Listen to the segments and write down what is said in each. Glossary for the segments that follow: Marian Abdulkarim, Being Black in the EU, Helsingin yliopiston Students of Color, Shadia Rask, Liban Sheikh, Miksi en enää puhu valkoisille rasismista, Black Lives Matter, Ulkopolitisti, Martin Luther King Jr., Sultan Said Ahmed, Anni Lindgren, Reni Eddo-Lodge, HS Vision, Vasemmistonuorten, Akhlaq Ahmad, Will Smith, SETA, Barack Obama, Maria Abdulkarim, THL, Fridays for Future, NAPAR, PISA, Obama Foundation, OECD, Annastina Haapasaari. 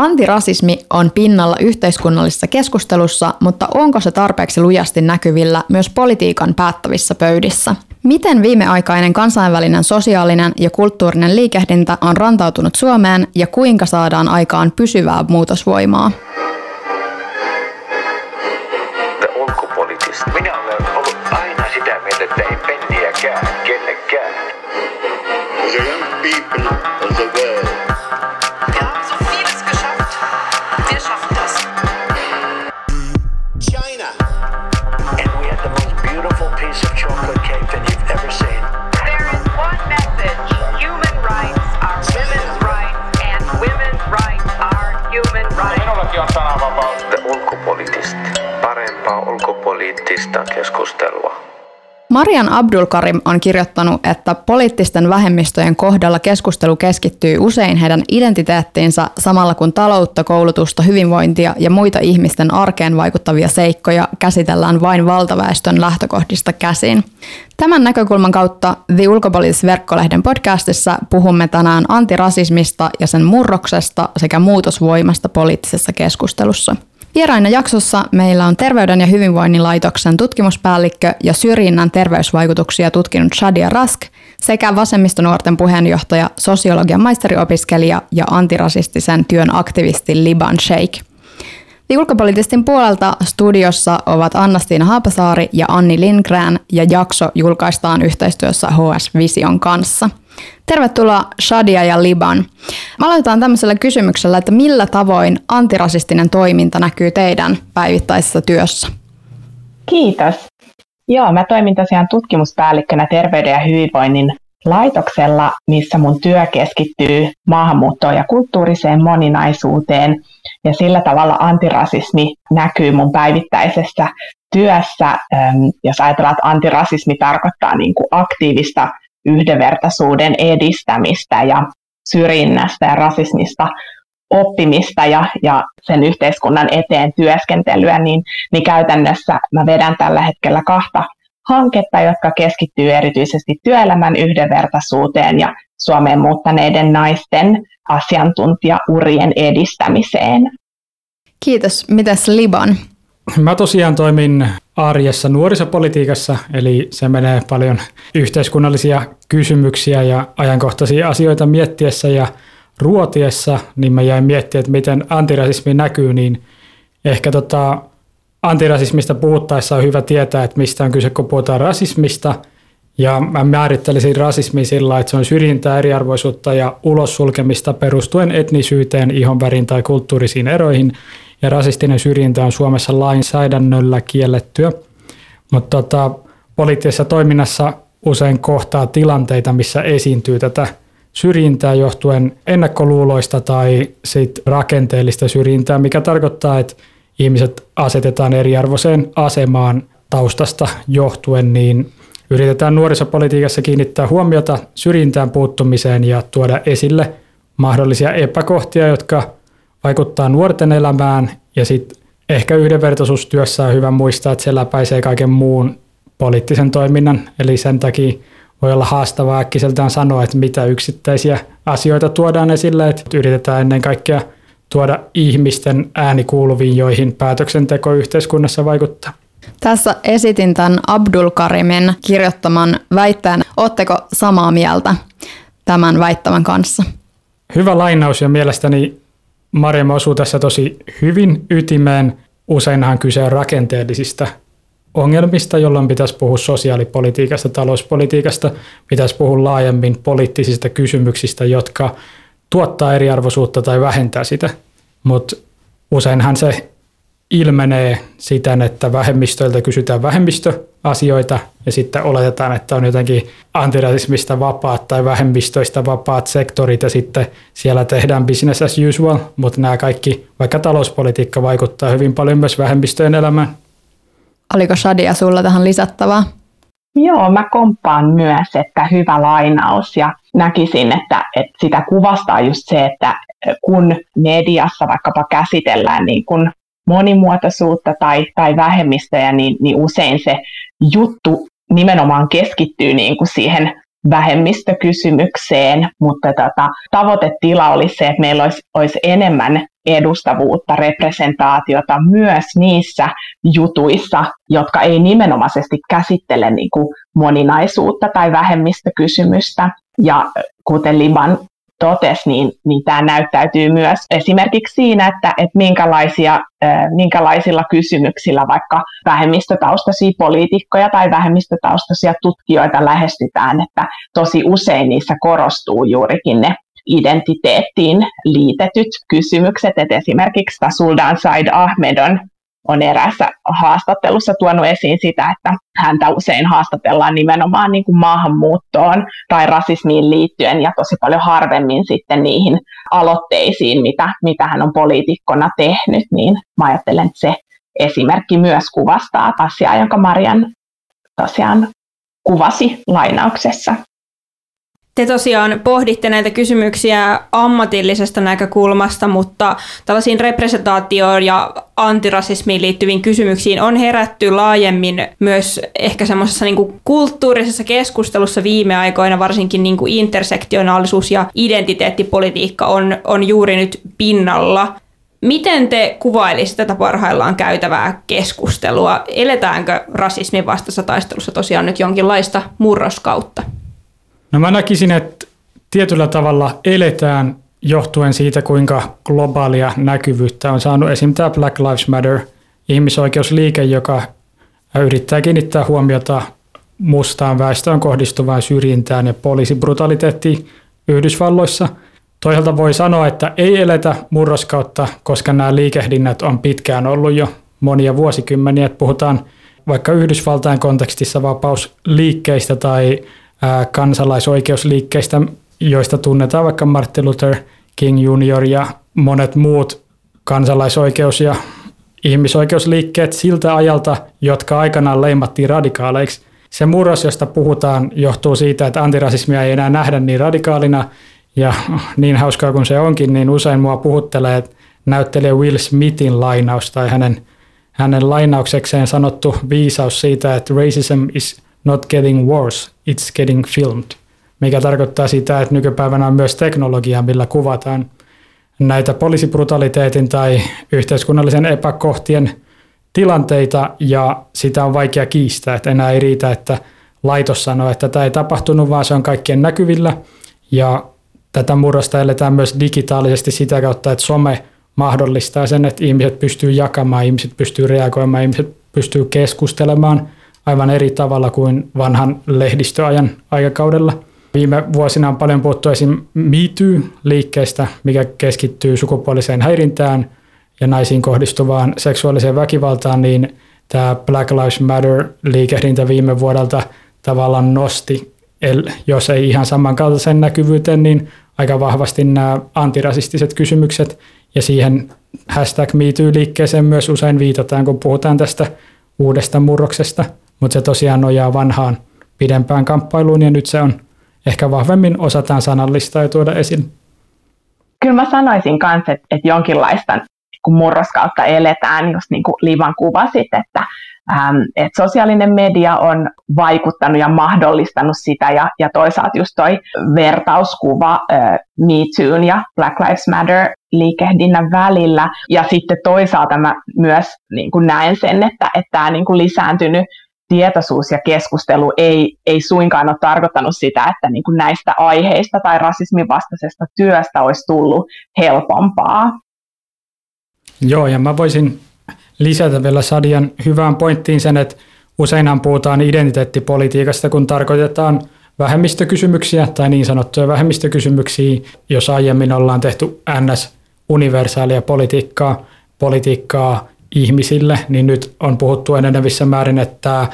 Antirasismi on pinnalla yhteiskunnallisessa keskustelussa, mutta onko se tarpeeksi lujasti näkyvillä myös politiikan päättävissä pöydissä? Miten viimeaikainen kansainvälinen sosiaalinen ja kulttuurinen liikehdintä on rantautunut Suomeen ja kuinka saadaan aikaan pysyvää muutosvoimaa? Minä olen ollut aina sitä mieltä, että ei penniäkään kenellekään. The young people of the world. Wir haben so vieles geschafft. Wir schaffen das. China. And we had the most beautiful piece of chocolate cake that you've ever seen. There is one message. Human rights are women's rights and women's rights are human rights. Minullakin on sananvapaus. The ulkopoliittista. Parempaa ulkopoliittista keskustelua. Marian Abdulkarim on kirjoittanut, että poliittisten vähemmistöjen kohdalla keskustelu keskittyy usein heidän identiteettiinsä samalla kun taloutta, koulutusta, hyvinvointia ja muita ihmisten arkeen vaikuttavia seikkoja käsitellään vain valtaväestön lähtökohdista käsin. Tämän näkökulman kautta The Ulkopoliittis-verkkolehden podcastissa puhumme tänään antirasismista ja sen murroksesta sekä muutosvoimasta poliittisessa keskustelussa. Vieraina jaksossa meillä on Terveyden ja hyvinvoinnin laitoksen tutkimuspäällikkö ja syrjinnän terveysvaikutuksia tutkinut Shadia Rask sekä Vasemmistonuorten puheenjohtaja, sosiologian maisteriopiskelija ja antirasistisen työn aktivisti Liban Sheikh. The Ulkopolitistin puolelta studiossa ovat Annastina Haapasaari ja Anni Lindgren ja jakso julkaistaan yhteistyössä HS Vision kanssa. Tervetuloa Shadia ja Liban. Aloitetaan tämmöisellä kysymyksellä, että millä tavoin antirasistinen toiminta näkyy teidän päivittäisessä työssä? Kiitos. Joo, mä toimin tosiaan tutkimuspäällikkönä Terveyden ja hyvinvoinnin laitoksella, missä mun työ keskittyy maahanmuuttoon ja kulttuuriseen moninaisuuteen. Ja sillä tavalla antirasismi näkyy mun päivittäisessä työssä. Jos ajatellaan, että antirasismi tarkoittaa niin kuin aktiivista yhdenvertaisuuden edistämistä ja syrjinnästä ja rasismista oppimista ja sen yhteiskunnan eteen työskentelyä, niin käytännössä mä vedän tällä hetkellä 2 hanketta, jotka keskittyy erityisesti työelämän yhdenvertaisuuteen ja Suomeen muuttaneiden naisten asiantuntijaurien edistämiseen. Kiitos. Mitäs Liban? Mä tosiaan toimin arjessa nuorisopolitiikassa, eli se menee paljon yhteiskunnallisia kysymyksiä ja ajankohtaisia asioita miettiessä ja ruotiessa, niin mä jäin miettimään, että miten antirasismi näkyy, niin ehkä antirasismista puhuttaessa on hyvä tietää, että mistä on kyse, kun puhutaan rasismista, ja mä määrittelisin rasismin sillä, että se on syrjintää, eriarvoisuutta ja ulossulkemista perustuen etnisyyteen, ihonväriin tai kulttuurisiin eroihin, ja rasistinen syrjintä on Suomessa lainsäädännöllä kiellettyä, mutta poliittisessa toiminnassa usein kohtaa tilanteita, missä esiintyy tätä syrjintää johtuen ennakkoluuloista tai sit rakenteellista syrjintää, mikä tarkoittaa, että ihmiset asetetaan eriarvoiseen asemaan taustasta johtuen, niin yritetään nuorisopolitiikassa kiinnittää huomiota syrjintään puuttumiseen ja tuoda esille mahdollisia epäkohtia, jotka vaikuttaa nuorten elämään, ja sitten ehkä yhdenvertaisuustyössä on hyvä muistaa, että se läpäisee kaiken muun poliittisen toiminnan, eli sen takia voi olla haastavaa äkkiseltään sanoa, että mitä yksittäisiä asioita tuodaan esille, että yritetään ennen kaikkea tuoda ihmisten ääni kuuluviin, joihin päätöksenteko yhteiskunnassa vaikuttaa. Tässä esitin tämän Abdulkarimin kirjoittaman väitteen. Ootteko samaa mieltä tämän väittämän kanssa? Hyvä lainaus, ja mielestäni Maria osuu tässä tosi hyvin ytimeen. Useinhan kyse on rakenteellisista ongelmista, jolloin pitäisi puhua sosiaalipolitiikasta, talouspolitiikasta, pitäisi puhua laajemmin poliittisista kysymyksistä, jotka tuottaa eriarvoisuutta tai vähentää sitä. Mutta useinhan se ilmenee siten, että vähemmistöiltä kysytään vähemmistöasioita ja sitten oletetaan, että on jotenkin antirasismista vapaat tai vähemmistöistä vapaat sektorit ja sitten siellä tehdään business as usual, mutta nämä kaikki, vaikka talouspolitiikka vaikuttaa hyvin paljon myös vähemmistöjen elämään. Oliko Shadia sulla tähän lisättävää? Joo, mä komppaan myös, että hyvä lainaus ja näkisin, että sitä kuvastaa just se, että kun mediassa vaikkapa käsitellään niin kun monimuotoisuutta tai vähemmistöjä, niin usein se juttu nimenomaan keskittyy niin kuin siihen vähemmistökysymykseen, mutta tavoitetila olisi se, että meillä olisi enemmän edustavuutta, representaatiota myös niissä jutuissa, jotka ei nimenomaisesti käsittele niin kuin moninaisuutta tai vähemmistökysymystä. Ja kuten Liban totesi, niin tämä näyttäytyy myös esimerkiksi siinä, että minkälaisilla kysymyksillä vaikka vähemmistötaustaisia poliitikkoja tai vähemmistötaustaisia tutkijoita lähestytään, että tosi usein niissä korostuu juurikin ne identiteettiin liitetyt kysymykset, että esimerkiksi Sultan Said Ahmed on eräässä haastattelussa tuonut esiin sitä, että häntä usein haastatellaan nimenomaan niin kuin maahanmuuttoon tai rasismiin liittyen ja tosi paljon harvemmin sitten niihin aloitteisiin, mitä hän on poliitikkona tehnyt, niin mä ajattelen, että se esimerkki myös kuvastaa asiaa, jonka Marian tosiaan kuvasi lainauksessa. Te tosiaan pohditte näitä kysymyksiä ammatillisesta näkökulmasta, mutta tällaisiin representaatioon ja antirasismiin liittyviin kysymyksiin on herätty laajemmin myös ehkä semmoisessa niin kuin kulttuurisessa keskustelussa viime aikoina, varsinkin niin kuin intersektionaalisuus ja identiteettipolitiikka on juuri nyt pinnalla. Miten te kuvailisitte tätä parhaillaan käytävää keskustelua? Eletäänkö rasismin vastaisessa taistelussa tosiaan nyt jonkinlaista murroskautta? No mä näkisin, että tietyllä tavalla eletään johtuen siitä, kuinka globaalia näkyvyyttä on saanut esim. Tämä Black Lives Matter, ihmisoikeusliike, joka yrittää kiinnittää huomiota mustaan väestöön kohdistuvaan syrjintään ja poliisibrutaliteettiin Yhdysvalloissa. Toisaalta voi sanoa, että ei eletä murroskautta, koska nämä liikehdinnät on pitkään ollut jo monia vuosikymmeniä. Puhutaan vaikka Yhdysvaltain kontekstissa vapausliikkeistä tai kansalaisoikeusliikkeistä, joista tunnetaan vaikka Martin Luther King Jr. ja monet muut kansalaisoikeus- ja ihmisoikeusliikkeet siltä ajalta, jotka aikanaan leimattiin radikaaleiksi. Se murros, josta puhutaan, johtuu siitä, että antirasismia ei enää nähdä niin radikaalina, ja niin hauskaa kuin se onkin, niin usein mua puhuttelee näyttelijä Will Smithin lainaus tai hänen lainauksekseen sanottu viisaus siitä, että racism is not getting worse, it's getting filmed, mikä tarkoittaa sitä, että nykypäivänä on myös teknologiaa, millä kuvataan näitä poliisibrutaliteetin tai yhteiskunnallisen epäkohtien tilanteita, ja sitä on vaikea kiistää, että enää ei riitä, että laitos sanoo, että tämä ei tapahtunut, vaan se on kaikkien näkyvillä, ja tätä murrosta eletään myös digitaalisesti sitä kautta, että some mahdollistaa sen, että ihmiset pystyy jakamaan, ihmiset pystyy reagoimaan, ihmiset pystyy keskustelemaan aivan eri tavalla kuin vanhan lehdistöajan aikakaudella. Viime vuosina on paljon puhuttu esim. Me Too-liikkeestä, mikä keskittyy sukupuoliseen häirintään ja naisiin kohdistuvaan seksuaaliseen väkivaltaan, niin tämä Black Lives Matter-liikehdintä viime vuodelta tavallaan nosti, jos ei ihan samankaltaisen näkyvyyteen, niin aika vahvasti nämä antirasistiset kysymykset, ja siihen hashtag Me Too-liikkeeseen myös usein viitataan, kun puhutaan tästä uudesta murroksesta. Mutta se tosiaan nojaa vanhaan pidempään kamppailuun, ja nyt se on ehkä vahvemmin osataan sanallistaa ja tuoda esiin. Kyllä mä sanoisin myös, että jonkinlaista murroskautta eletään, just niin kuin Liban kuvasit, että sosiaalinen media on vaikuttanut ja mahdollistanut sitä, ja toisaalta just toi vertauskuva Me Toon ja Black Lives Matter liikehdinnän välillä, ja sitten toisaalta mä myös niin kuin näen sen, että tämä niin kuin lisääntynyt tietoisuus ja keskustelu ei suinkaan ole tarkoittanut sitä, että niin kuin näistä aiheista tai rasismin vastaisesta työstä olisi tullut helpompaa. Joo, ja mä voisin lisätä vielä Shadian hyvään pointtiin sen, että useinhan puhutaan identiteettipolitiikasta, kun tarkoitetaan vähemmistökysymyksiä tai niin sanottuja vähemmistökysymyksiä, jos aiemmin ollaan tehty NS-universaalia politiikkaa ihmisille, niin nyt on puhuttu enenevissä määrin, että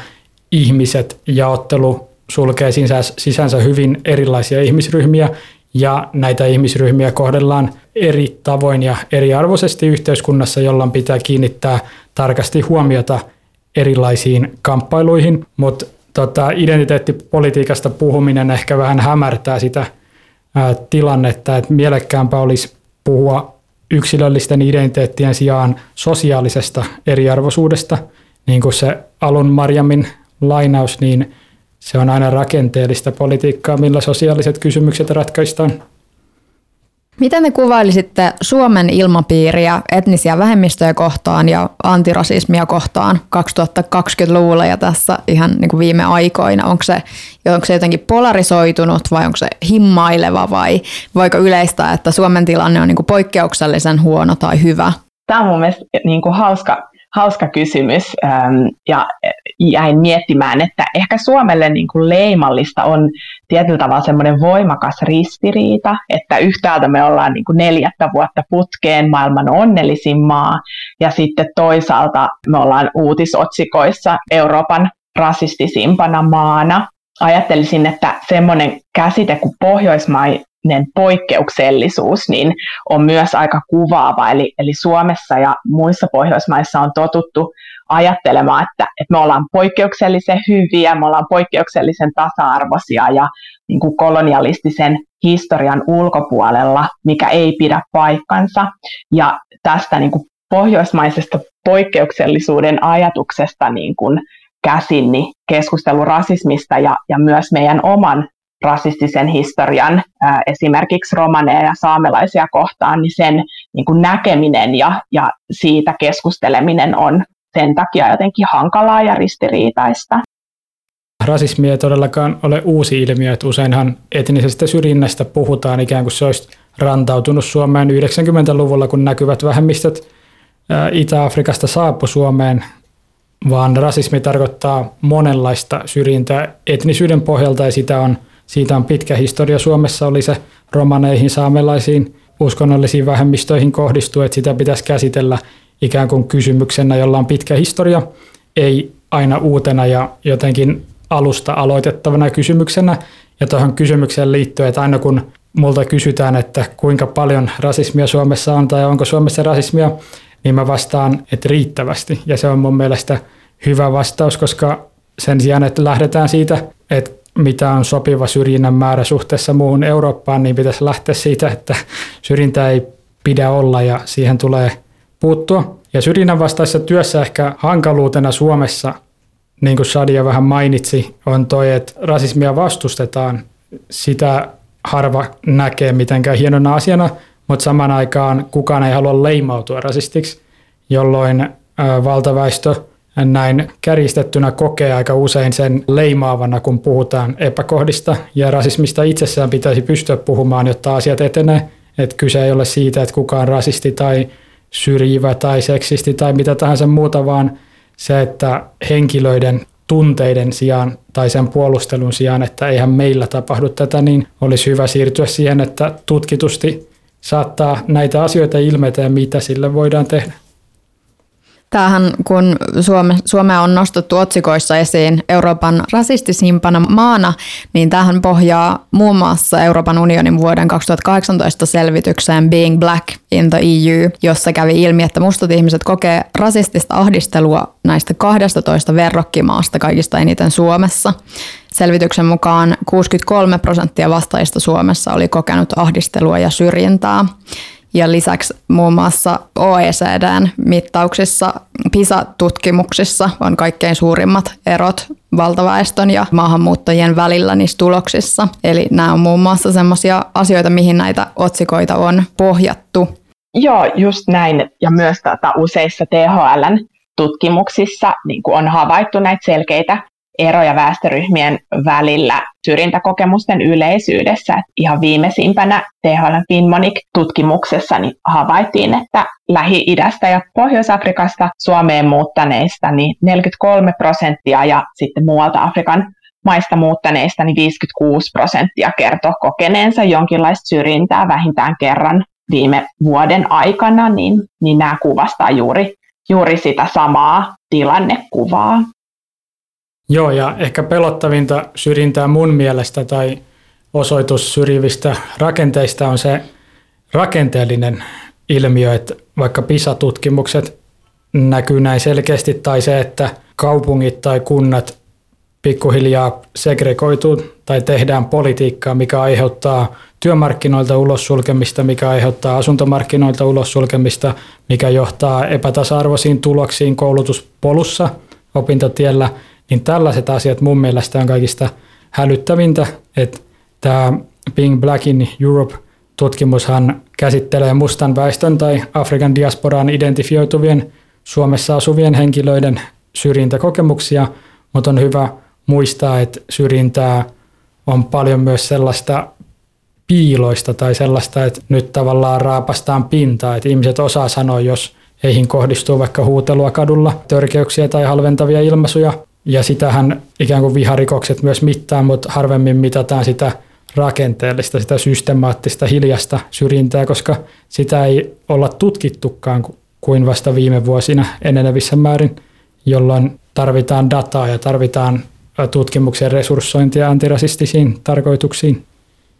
ihmiset jaottelu sulkee sisänsä hyvin erilaisia ihmisryhmiä, ja näitä ihmisryhmiä kohdellaan eri tavoin ja eriarvoisesti yhteiskunnassa, jolloin pitää kiinnittää tarkasti huomiota erilaisiin kamppailuihin, mutta identiteettipolitiikasta puhuminen ehkä vähän hämärtää sitä tilannetta, että mielekkäämpää olisi puhua yksilöllisten identiteettien sijaan sosiaalisesta eriarvoisuudesta, niin kuin se alun Mariamin lainaus, niin se on aina rakenteellista politiikkaa, millä sosiaaliset kysymykset ratkaistaan. Miten te kuvailisitte Suomen ilmapiiriä etnisiä vähemmistöjä kohtaan ja antirasismia kohtaan 2020-luvulla ja tässä ihan niin kuin viime aikoina? Onko se jotenkin polarisoitunut vai onko se himmaileva vai voiko yleistää, että Suomen tilanne on niin kuin poikkeuksellisen huono tai hyvä? Tämä on mun mielestä niin kuin hauska kysymys ja jäin miettimään, että ehkä Suomelle niin kuin leimallista on tietyllä tavalla semmoinen voimakas ristiriita, että yhtäältä me ollaan niin kuin 4 vuotta putkeen maailman onnellisin maa ja sitten toisaalta me ollaan uutisotsikoissa Euroopan rasistisimpana maana. Ajattelisin, että semmoinen käsite kuin pohjoismainen poikkeuksellisuus niin on myös aika kuvaava. Eli Suomessa ja muissa Pohjoismaissa on totuttu ajattelemaan, että me ollaan poikkeuksellisen hyviä, me ollaan poikkeuksellisen tasa-arvoisia ja niin kuin kolonialistisen historian ulkopuolella, mikä ei pidä paikkansa. Ja tästä niin kuin pohjoismaisesta poikkeuksellisuuden ajatuksesta niin kuin käsin niin keskustelu rasismista ja myös meidän oman rasistisen historian, esimerkiksi romaneja ja saamelaisia kohtaan, niin sen niin kuin näkeminen ja siitä keskusteleminen on sen takia jotenkin hankalaa ja ristiriitaista. Rasismi ei todellakaan ole uusi ilmiö, että useinhan etnisestä syrjinnästä puhutaan ikään kuin se olisi rantautunut Suomeen 90-luvulla, kun näkyvät vähemmistöt Itä-Afrikasta saapui Suomeen, vaan rasismi tarkoittaa monenlaista syrjintää etnisyyden pohjalta ja siitä on pitkä historia. Suomessa oli se romaneihin, saamelaisiin, uskonnollisiin vähemmistöihin kohdistuu, että sitä pitäisi käsitellä ikään kuin kysymyksenä, jolla on pitkä historia, ei aina uutena ja jotenkin alusta aloitettavana kysymyksenä. Ja tuohon kysymykseen liittyen, että aina kun multa kysytään, että kuinka paljon rasismia Suomessa on tai onko Suomessa rasismia, niin mä vastaan, että riittävästi. Ja se on mun mielestä hyvä vastaus, koska sen sijaan, että lähdetään siitä, että mitä on sopiva syrjinnän määrä suhteessa muuhun Eurooppaan, niin pitäisi lähteä siitä, että syrjintää ei pidä olla ja siihen tulee puuttua. Ja syrjinnän vastaisessa työssä ehkä hankaluutena Suomessa, niin kuin Shadia vähän mainitsi, on toi, että rasismia vastustetaan. Sitä harva näkee mitenkään hienona asiana, mutta samaan aikaan kukaan ei halua leimautua rasistiksi, jolloin valtaväestö näin kärjistettynä kokee aika usein sen leimaavana, kun puhutaan epäkohdista. Ja rasismista itsessään pitäisi pystyä puhumaan, jotta asiat etenee. Että kyse ei ole siitä, että kuka on rasisti tai syrjivä tai seksisti tai mitä tahansa muuta, vaan se, että henkilöiden tunteiden sijaan tai sen puolustelun sijaan, että eihän meillä tapahdu tätä, niin olisi hyvä siirtyä siihen, että tutkitusti saattaa näitä asioita ilmetä ja mitä sille voidaan tehdä. Tämähän, kun Suomea on nostettu otsikoissa esiin Euroopan rasistisimpana maana, niin tämähän pohjaa muun muassa Euroopan unionin vuoden 2018 selvitykseen Being Black in the EU, jossa kävi ilmi, että mustat ihmiset kokee rasistista ahdistelua näistä 12 verrokkimaasta kaikista eniten Suomessa. Selvityksen mukaan 63% vastaajista Suomessa oli kokenut ahdistelua ja syrjintää. Ja lisäksi muun muassa OECD:n mittauksissa, PISA-tutkimuksissa on kaikkein suurimmat erot valtaväestön ja maahanmuuttajien välillä niissä tuloksissa. Eli nämä on muun muassa semmoisia asioita, mihin näitä otsikoita on pohjattu. Joo, just näin. Ja myös useissa THL:n tutkimuksissa niin on havaittu näitä selkeitä eroja väestöryhmien välillä syrjintäkokemusten yleisyydessä. Ihan viimeisimpänä THL:n Finmonic-tutkimuksessa niin havaittiin, että Lähi-idästä ja Pohjois-Afrikasta Suomeen muuttaneista niin 43% ja sitten muualta Afrikan maista muuttaneista niin 56% kertoi kokeneensa jonkinlaista syrjintää vähintään kerran viime vuoden aikana, niin nämä kuvastaa juuri sitä samaa tilannekuvaa. Joo, ja ehkä pelottavinta syrjintää mun mielestä tai osoitus syrjivistä rakenteista on se rakenteellinen ilmiö, että vaikka PISA-tutkimukset näkyy näin selkeästi tai se, että kaupungit tai kunnat pikkuhiljaa segregoituu tai tehdään politiikkaa, mikä aiheuttaa työmarkkinoilta ulossulkemista, mikä aiheuttaa asuntomarkkinoilta ulossulkemista, mikä johtaa epätasa-arvoisiin tuloksiin koulutuspolussa opintotiellä, niin tällaiset asiat mun mielestä on kaikista hälyttävintä, että tämä Being Black in Europe Tutkimushan käsittelee mustan väestön tai Afrikan diasporaan identifioituvien Suomessa asuvien henkilöiden syrjintäkokemuksia, mutta on hyvä muistaa, että syrjintää on paljon myös sellaista piiloista tai sellaista, että nyt tavallaan raapastaan pintaa, että ihmiset osaa sanoa, jos heihin kohdistuu vaikka huutelua kadulla, törkeyksiä tai halventavia ilmaisuja, ja sitähän ikään kuin viharikokset myös mittaa, mutta harvemmin mitataan sitä rakenteellista, sitä systemaattista, hiljasta syrjintää, koska sitä ei olla tutkittukaan kuin vasta viime vuosina enenevissä määrin, jolloin tarvitaan dataa ja tarvitaan tutkimuksen resurssointia antirasistisiin tarkoituksiin.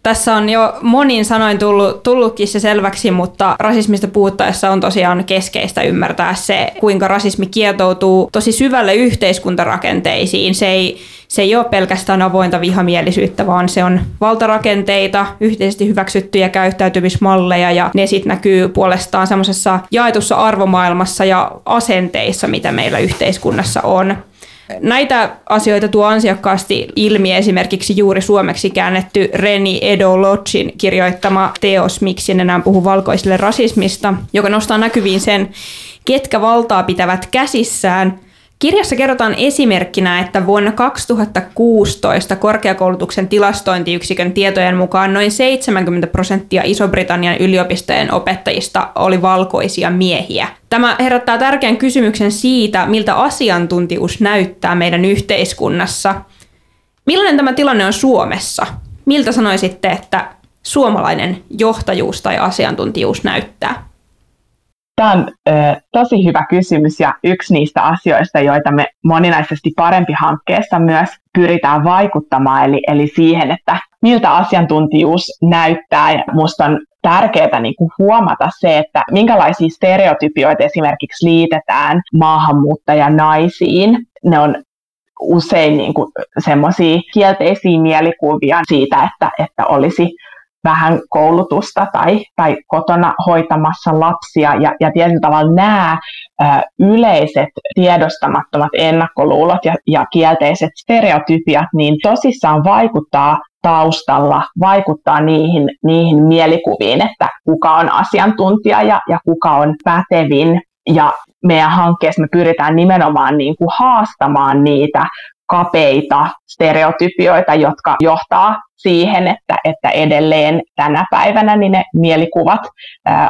Tässä on jo monin sanoin tullutkin se selväksi, mutta rasismista puhuttaessa on tosiaan keskeistä ymmärtää se, kuinka rasismi kietoutuu tosi syvälle yhteiskuntarakenteisiin. Se ei ole pelkästään avointa vihamielisyyttä, vaan se on valtarakenteita, yhteisesti hyväksyttyjä käyttäytymismalleja, ja ne sitten näkyy puolestaan semmoisessa jaetussa arvomaailmassa ja asenteissa, mitä meillä yhteiskunnassa on. Näitä asioita tuo ansiokkaasti ilmi esimerkiksi juuri suomeksi käännetty Reni Eddo-Lodgen kirjoittama teos Miksi en enää puhu valkoisille rasismista, joka nostaa näkyviin sen, ketkä valtaa pitävät käsissään. Kirjassa kerrotaan esimerkkinä, että vuonna 2016 korkeakoulutuksen tilastointiyksikön tietojen mukaan noin 70% Iso-Britannian yliopistojen opettajista oli valkoisia miehiä. Tämä herättää tärkeän kysymyksen siitä, miltä asiantuntijuus näyttää meidän yhteiskunnassa. Millainen tämä tilanne on Suomessa? Miltä sanoisitte, että suomalainen johtajuus tai asiantuntijuus näyttää? Tämä on tosi hyvä kysymys ja yksi niistä asioista, joita me moninaisesti parempi hankkeessa myös pyritään vaikuttamaan, eli siihen, että miltä asiantuntijuus näyttää. Ja musta on tärkeää huomata se, että minkälaisia stereotypioita esimerkiksi liitetään maahanmuuttajanaisiin. Ne on usein semmoisia kielteisiä mielikuvia siitä, että olisi vähän koulutusta tai kotona hoitamassa lapsia, ja tietyllä tavalla nämä yleiset tiedostamattomat ennakkoluulot ja kielteiset stereotypiat niin tosissaan vaikuttaa taustalla, vaikuttaa niihin mielikuviin, että kuka on asiantuntija ja kuka on pätevin, ja meidän hankkeessa me pyritään nimenomaan haastamaan niitä kapeita stereotypioita, jotka johtaa siihen, että edelleen tänä päivänä niin ne mielikuvat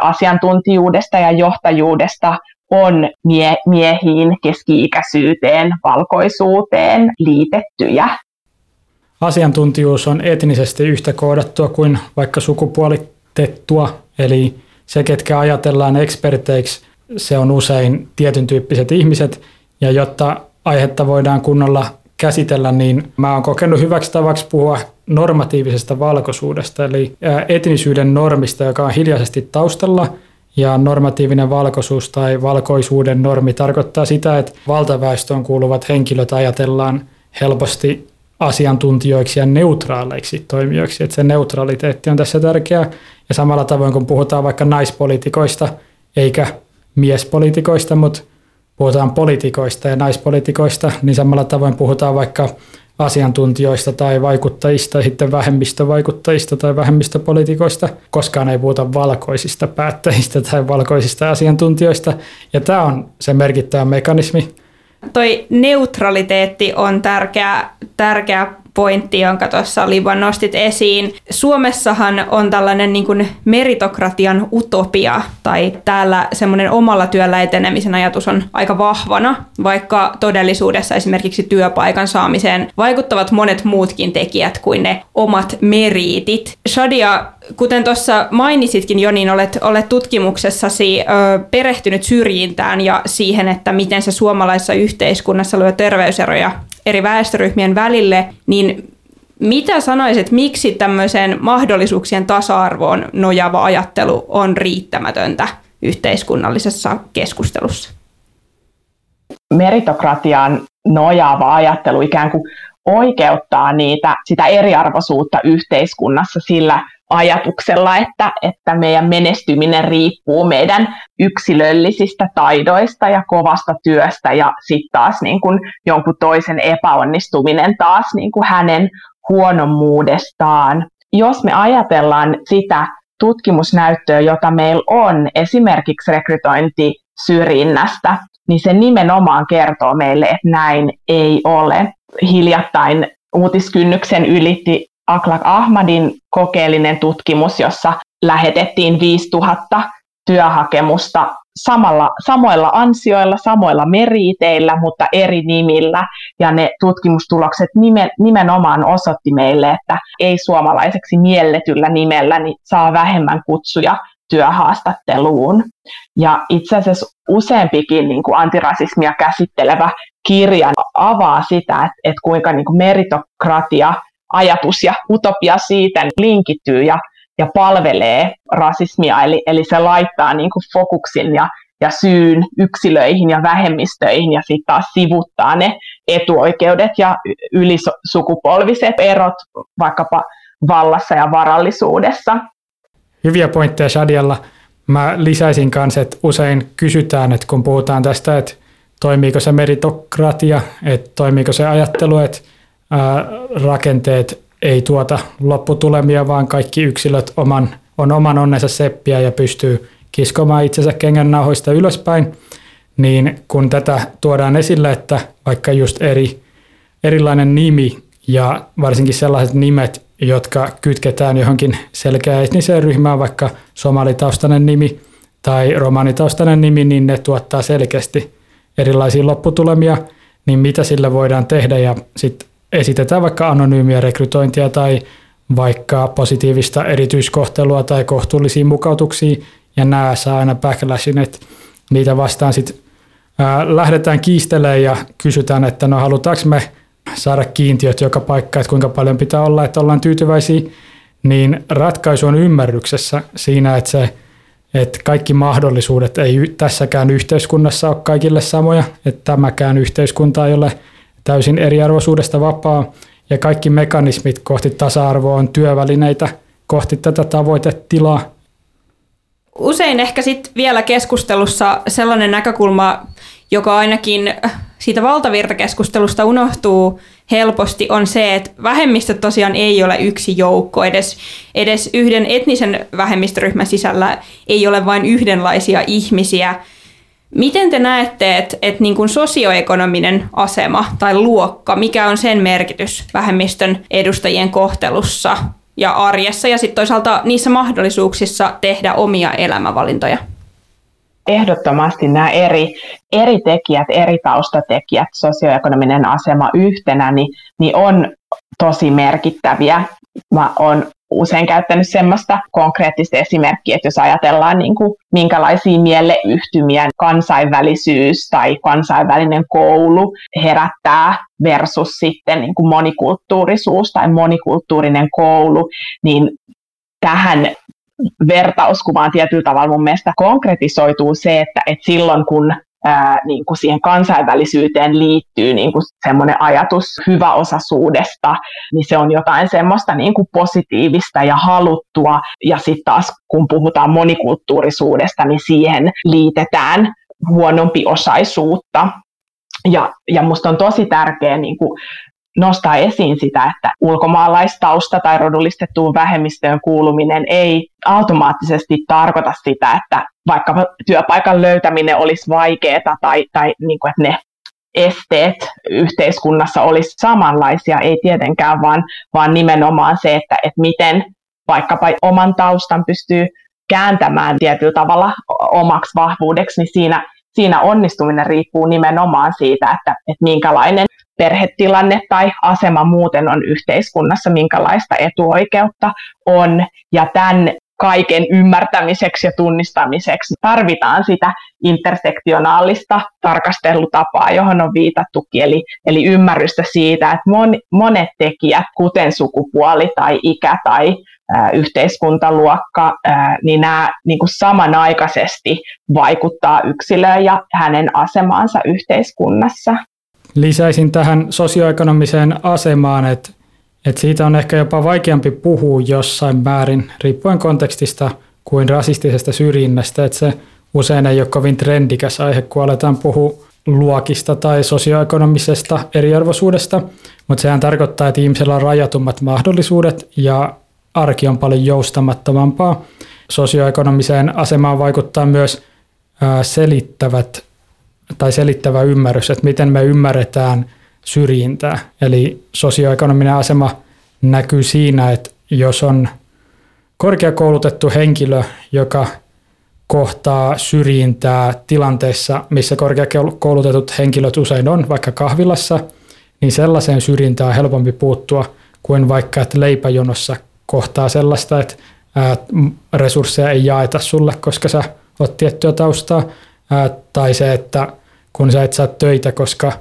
asiantuntijuudesta ja johtajuudesta on miehiin, keski-ikäisyyteen, valkoisuuteen liitettyjä. Asiantuntijuus on etnisesti yhtä koodattua kuin vaikka sukupuolitettua, eli se, ketkä ajatellaan eksperteiksi, se on usein tietyn tyyppiset ihmiset, ja jotta aihetta voidaan kunnolla käsitellä, niin mä oon kokenut hyväksi tavaksi puhua normatiivisesta valkoisuudesta, eli etnisyyden normista, joka on hiljaisesti taustalla, ja normatiivinen valkoisuus tai valkoisuuden normi tarkoittaa sitä, että valtaväestöön kuuluvat henkilöt ajatellaan helposti asiantuntijoiksi ja neutraaleiksi toimijoiksi, että se neutraliteetti on tässä tärkeää, ja samalla tavoin kun puhutaan vaikka naispoliitikoista eikä miespoliitikoista, mutta puhutaan poliitikoista ja naispoliitikoista, niin samalla tavoin puhutaan vaikka asiantuntijoista tai vaikuttajista, sitten vähemmistövaikuttajista tai vähemmistöpoliitikoista. Koskaan ei puhuta valkoisista päättäjistä tai valkoisista asiantuntijoista. Ja tämä on se merkittävä mekanismi. Toi neutraliteetti on tärkeä pointti, jonka tuossa Liban nostit esiin. Suomessahan on tällainen niin kuin meritokratian utopia, tai täällä semmoinen omalla työllä etenemisen ajatus on aika vahvana, vaikka todellisuudessa esimerkiksi työpaikan saamiseen vaikuttavat monet muutkin tekijät kuin ne omat meriitit. Shadia, kuten tuossa mainitsitkin jo, niin olet tutkimuksessasi perehtynyt syrjintään ja siihen, että miten se suomalaisessa yhteiskunnassa luo terveyseroja eri väestöryhmien välille, niin mitä sanoisit, miksi tämmöiseen mahdollisuuksien tasa-arvoon nojaava ajattelu on riittämätöntä yhteiskunnallisessa keskustelussa? Meritokratiaan nojaava ajattelu ikään kuin oikeuttaa sitä eriarvoisuutta yhteiskunnassa sillä ajatuksella, että meidän menestyminen riippuu meidän yksilöllisistä taidoista ja kovasta työstä, ja sitten taas jonkun toisen epäonnistuminen taas hänen huonommuudestaan. Jos me ajatellaan sitä tutkimusnäyttöä, jota meillä on esimerkiksi rekrytointisyrjinnästä, niin se nimenomaan kertoo meille, että näin ei ole. Hiljattain uutiskynnyksen ylitti Akhlaq Ahmadin kokeellinen tutkimus, jossa lähetettiin 5000 työhakemusta samoilla ansioilla, samoilla meriiteillä, mutta eri nimillä. Ja ne tutkimustulokset nimenomaan osoitti meille, että ei suomalaiseksi mielletyllä nimellä niin saa vähemmän kutsuja työhaastatteluun. Ja itse asiassa useampikin niin kuin antirasismia käsittelevä kirja avaa sitä, että kuinka niin kuin meritokratia, ajatus ja utopia siitä linkittyy ja palvelee rasismia, eli se laittaa niin kuin fokuksin ja syyn yksilöihin ja vähemmistöihin, ja sitten taas sivuttaa ne etuoikeudet ja ylisukupolviset erot vaikkapa vallassa ja varallisuudessa. Hyviä pointteja Shadialla. Mä lisäisin kanssa, että usein kysytään, että kun puhutaan tästä, että toimiiko se meritokratia, että toimiiko se ajattelu, että rakenteet ei tuota lopputulemia, vaan kaikki yksilöt on oman onnensa seppiä ja pystyy kiskomaan itsensä kengännauhoista ylöspäin, niin kun tätä tuodaan esille, että vaikka just erilainen nimi ja varsinkin sellaiset nimet, jotka kytketään johonkin selkeään etniseen ryhmään, vaikka somalitaustainen nimi tai romanitaustainen nimi, niin ne tuottaa selkeästi erilaisia lopputulemia, niin mitä sillä voidaan tehdä, ja sitten esitetään vaikka anonyymiä rekrytointia tai vaikka positiivista erityiskohtelua tai kohtuullisia mukautuksia, ja nämä saa aina backlashin, että niitä vastaan sitten lähdetään kiistelemään ja kysytään, että no halutaanko me saada kiintiöt joka paikka, että kuinka paljon pitää olla, että ollaan tyytyväisiä, niin ratkaisu on ymmärryksessä siinä, että kaikki mahdollisuudet ei tässäkään yhteiskunnassa ole kaikille samoja, että tämäkään yhteiskunta ei ole täysin eriarvoisuudesta vapaa, ja kaikki mekanismit kohti tasa-arvoa on työvälineitä kohti tätä tavoitetilaa. Usein ehkä sitten vielä keskustelussa sellainen näkökulma, joka ainakin siitä valtavirtakeskustelusta unohtuu helposti, on se, että vähemmistöt tosiaan ei ole yksi joukko. Edes yhden etnisen vähemmistöryhmän sisällä ei ole vain yhdenlaisia ihmisiä. Miten te näette, että niin kuin sosioekonominen asema tai luokka, mikä on sen merkitys vähemmistön edustajien kohtelussa ja arjessa ja sitten toisaalta niissä mahdollisuuksissa tehdä omia elämävalintoja? Ehdottomasti nämä eri tekijät, eri taustatekijät, sosioekonominen asema yhtenä, niin on tosi merkittäviä. Mä oon usein käyttänyt semmoista konkreettista esimerkkiä, että jos ajatellaan niin kuin, minkälaisia mieleyhtymiä kansainvälisyys tai kansainvälinen koulu herättää versus sitten niin kuin monikulttuurisuus tai monikulttuurinen koulu, niin tähän vertauskuvaan tietyllä tavalla mun mielestä konkretisoituu se, että silloin kun niin kuin siihen kansainvälisyyteen liittyy niin kuin semmoinen ajatus hyväosaisuudesta, niin se on jotain semmoista niin kuin positiivista ja haluttua. Ja sitten taas kun puhutaan monikulttuurisuudesta, niin siihen liitetään huonompiosaisuutta. Ja musta on tosi tärkeää niin kuin nostaa esiin sitä, että ulkomaalaistausta tai rodullistettuun vähemmistöön kuuluminen ei automaattisesti tarkoita sitä, että vaikka työpaikan löytäminen olisi vaikeaa tai niin kuin, että ne esteet yhteiskunnassa olisi samanlaisia, ei tietenkään, vaan nimenomaan se, että miten vaikkapa oman taustan pystyy kääntämään tietyllä tavalla omaksi vahvuudeksi, niin siinä onnistuminen riippuu nimenomaan siitä, että minkälainen perhetilanne tai asema muuten on yhteiskunnassa, minkälaista etuoikeutta on, ja tämän kaiken ymmärtämiseksi ja tunnistamiseksi tarvitaan sitä intersektionaalista tarkastelutapaa, johon on viitattukin, eli ymmärrystä siitä, että monet tekijät, kuten sukupuoli tai ikä tai yhteiskuntaluokka, niin nämä niin kuin samanaikaisesti vaikuttaa yksilöön ja hänen asemaansa yhteiskunnassa. Lisäisin tähän sosioekonomiseen asemaan, että siitä on ehkä jopa vaikeampi puhua jossain määrin, riippuen kontekstista, kuin rasistisesta syrjinnästä. Että se usein ei ole kovin trendikäs aihe, kun aletaan puhua luokista tai sosioekonomisesta eriarvoisuudesta, mutta sehän tarkoittaa, että ihmisellä on rajatummat mahdollisuudet ja arki on paljon joustamattomampaa. Sosioekonomiseen asemaan vaikuttaa myös selittävä ymmärrys, että miten me ymmärretään syrjintää. Eli sosioekonominen asema näkyy siinä, että jos on korkeakoulutettu henkilö, joka kohtaa syrjintää tilanteessa, missä korkeakoulutetut henkilöt usein on, vaikka kahvilassa, niin sellaiseen syrjintään on helpompi puuttua kuin vaikka, että leipäjonossa kohtaa sellaista, että resursseja ei jaeta sulle, koska sä oot tiettyä taustaa, tai se, että kun sä et saa töitä, koska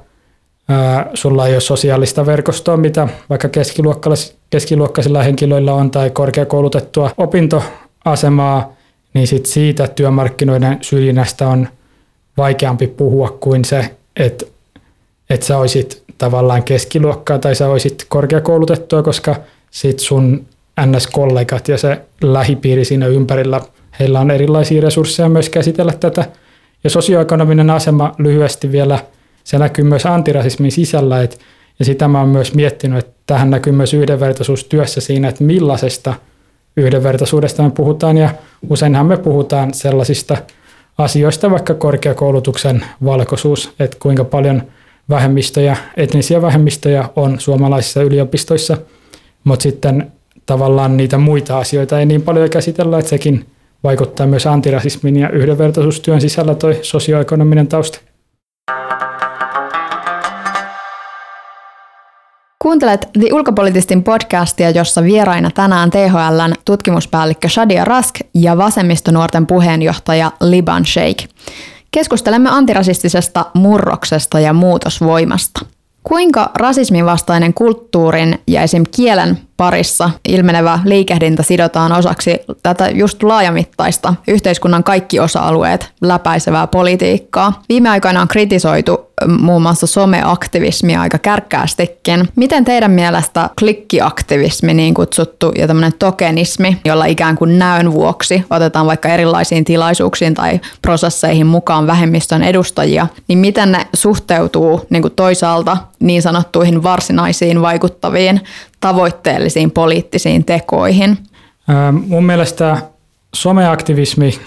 sulla ei ole sosiaalista verkostoa, mitä vaikka keskiluokkaisilla henkilöillä on, tai korkeakoulutettua opintoasemaa, niin sit siitä työmarkkinoiden syrjinnästä on vaikeampi puhua kuin se, että sä olisit tavallaan keskiluokkaa tai sä olisit korkeakoulutettua, koska sit sun NS-kollegat ja se lähipiiri siinä ympärillä, heillä on erilaisia resursseja myös käsitellä tätä. Ja sosioekonominen asema lyhyesti vielä, se näkyy myös antirasismin sisällä, ja sitä mä oon myös miettinyt, että tähän näkyy myös yhdenvertaisuustyössä siinä, että millaisesta yhdenvertaisuudesta me puhutaan, ja useinhan me puhutaan sellaisista asioista, vaikka korkeakoulutuksen valkoisuus, että kuinka paljon vähemmistöjä, etnisiä vähemmistöjä on suomalaisissa yliopistoissa, mutta sitten tavallaan niitä muita asioita ei niin paljon käsitellä, että sekin vaikuttaa myös antirasismin ja yhdenvertaisuustyön sisällä toi sosioekonominen tausta. Kuuntelet The Ulkopolitistin podcastia, jossa vieraina tänään THL:n tutkimuspäällikkö Shadia Rask ja Vasemmistonuorten puheenjohtaja Liban Sheikh. Keskustelemme antirasistisesta murroksesta ja muutosvoimasta. Kuinka rasismin vastainen kulttuurin ja esim. Kielen parissa ilmenevä liikehdintä sidotaan osaksi tätä just laajamittaista yhteiskunnan kaikki osa-alueet läpäisevää politiikkaa? Viime aikoina on kritisoitu muun muassa someaktivismia aika kärkkäästikin. Miten teidän mielestä klikkiaktivismi niin kutsuttu ja tämmöinen tokenismi, jolla ikään kuin näön vuoksi otetaan vaikka erilaisiin tilaisuuksiin tai prosesseihin mukaan vähemmistön edustajia, niin miten ne suhteutuu niin kuin toisaalta niin sanottuihin varsinaisiin vaikuttaviin tavoitteellisiin poliittisiin tekoihin? Mun mielestä someaktivismi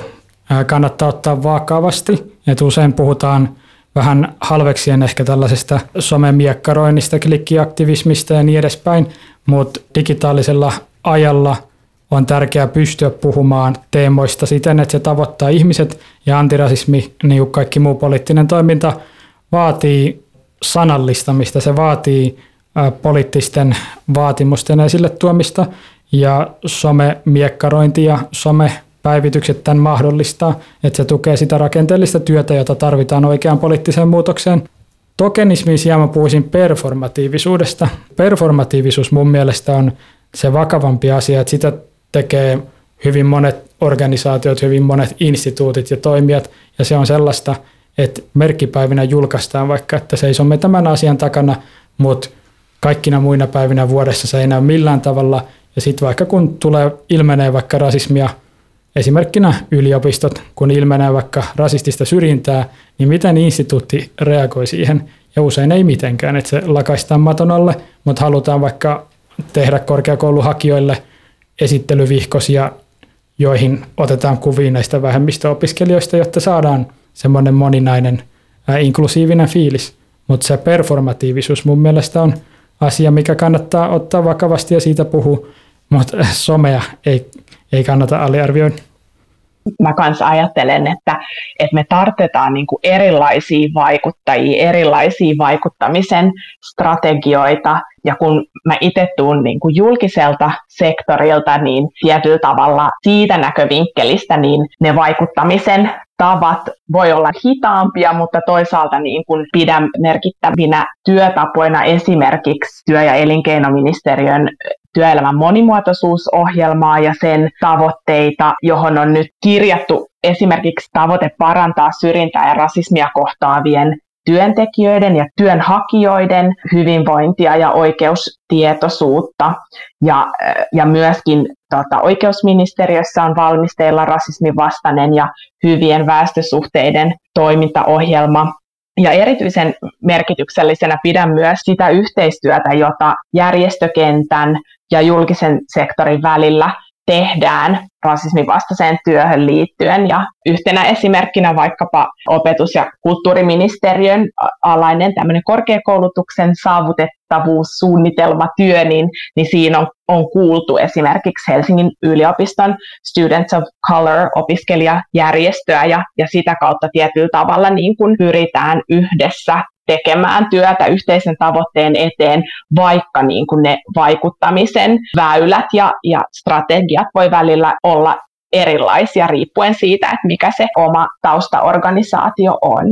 kannattaa ottaa vakavasti, että usein puhutaan vähän halveksien ehkä tällaisesta somemiekkaroinnista, klikkiaktivismista ja niin edespäin, mutta digitaalisella ajalla on tärkeää pystyä puhumaan teemoista siten, että se tavoittaa ihmiset, ja antirasismi, niin kuin kaikki muu poliittinen toiminta, vaatii sanallistamista, se vaatii poliittisten vaatimusten esille tuomista, ja somemiekkarointi ja somepäivitykset tämän mahdollistaa, että se tukee sitä rakenteellista työtä, jota tarvitaan oikeaan poliittiseen muutokseen. Tokenismin sijaan mä puhuisin performatiivisuudesta. Performatiivisuus mun mielestä on se vakavampi asia, että sitä tekee hyvin monet organisaatiot, hyvin monet instituutit ja toimijat, ja se on sellaista, että merkkipäivinä julkaistaan vaikka, että seisomme tämän asian takana, mutta kaikkina muina päivinä vuodessa se ei näy millään tavalla, ja sitten vaikka kun ilmenee vaikka rasismia, esimerkkinä yliopistot, kun ilmenee vaikka rasistista syrjintää, niin miten instituutti reagoi siihen, ja usein ei mitenkään, että se lakaistaan maton alle, mutta halutaan vaikka tehdä korkeakouluhakijoille esittelyvihkosia, joihin otetaan kuvia näistä vähemmistöopiskelijoista, jotta saadaan semmoinen moninainen inklusiivinen fiilis. Mutta se performatiivisuus mun mielestä on asia, mikä kannattaa ottaa vakavasti ja siitä puhua, mutta somea ei kannata aliarvioida. Mä kanssa ajattelen, että me tarvitaan niinku erilaisia vaikuttajia, erilaisia vaikuttamisen strategioita. Ja kun mä itse tuun niinku julkiselta sektorilta, niin tietyllä tavalla siitä näkövinkkelistä niin ne vaikuttamisen tavat voi olla hitaampia, mutta toisaalta niin kun pidän merkittävinä työtapoina esimerkiksi työ- ja elinkeinoministeriön työelämän monimuotoisuusohjelmaa ja sen tavoitteita, johon on nyt kirjattu esimerkiksi tavoite parantaa syrjintää ja rasismia kohtaavien työntekijöiden ja työnhakijoiden hyvinvointia ja oikeustietoisuutta. Ja myöskin oikeusministeriössä on valmisteilla rasismin vastainen ja hyvien väestösuhteiden toimintaohjelma, Ja erityisen merkityksellisenä pidän myös sitä yhteistyötä, jota järjestökentän ja julkisen sektorin välillä tehdään rasismin vastaiseen työhön liittyen. Ja yhtenä esimerkkinä vaikkapa opetus- ja kulttuuriministeriön alainen tämmöinen korkeakoulutuksen saavutettavuussuunnitelmatyö, niin siinä on kuultu esimerkiksi Helsingin yliopiston Students of Color -opiskelijajärjestöä ja sitä kautta tietyllä tavalla niin kuin pyritään yhdessä tekemään työtä yhteisen tavoitteen eteen, vaikka niin kuin ne vaikuttamisen väylät ja strategiat voi välillä olla erilaisia riippuen siitä, että mikä se oma taustaorganisaatio on.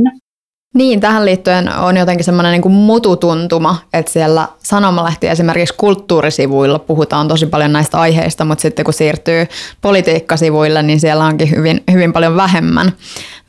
Niin, tähän liittyen on jotenkin semmoinen niin kuin mututuntuma, että siellä sanomalehti esimerkiksi kulttuurisivuilla puhutaan tosi paljon näistä aiheista, mutta sitten kun siirtyy politiikkasivuille, niin siellä onkin hyvin paljon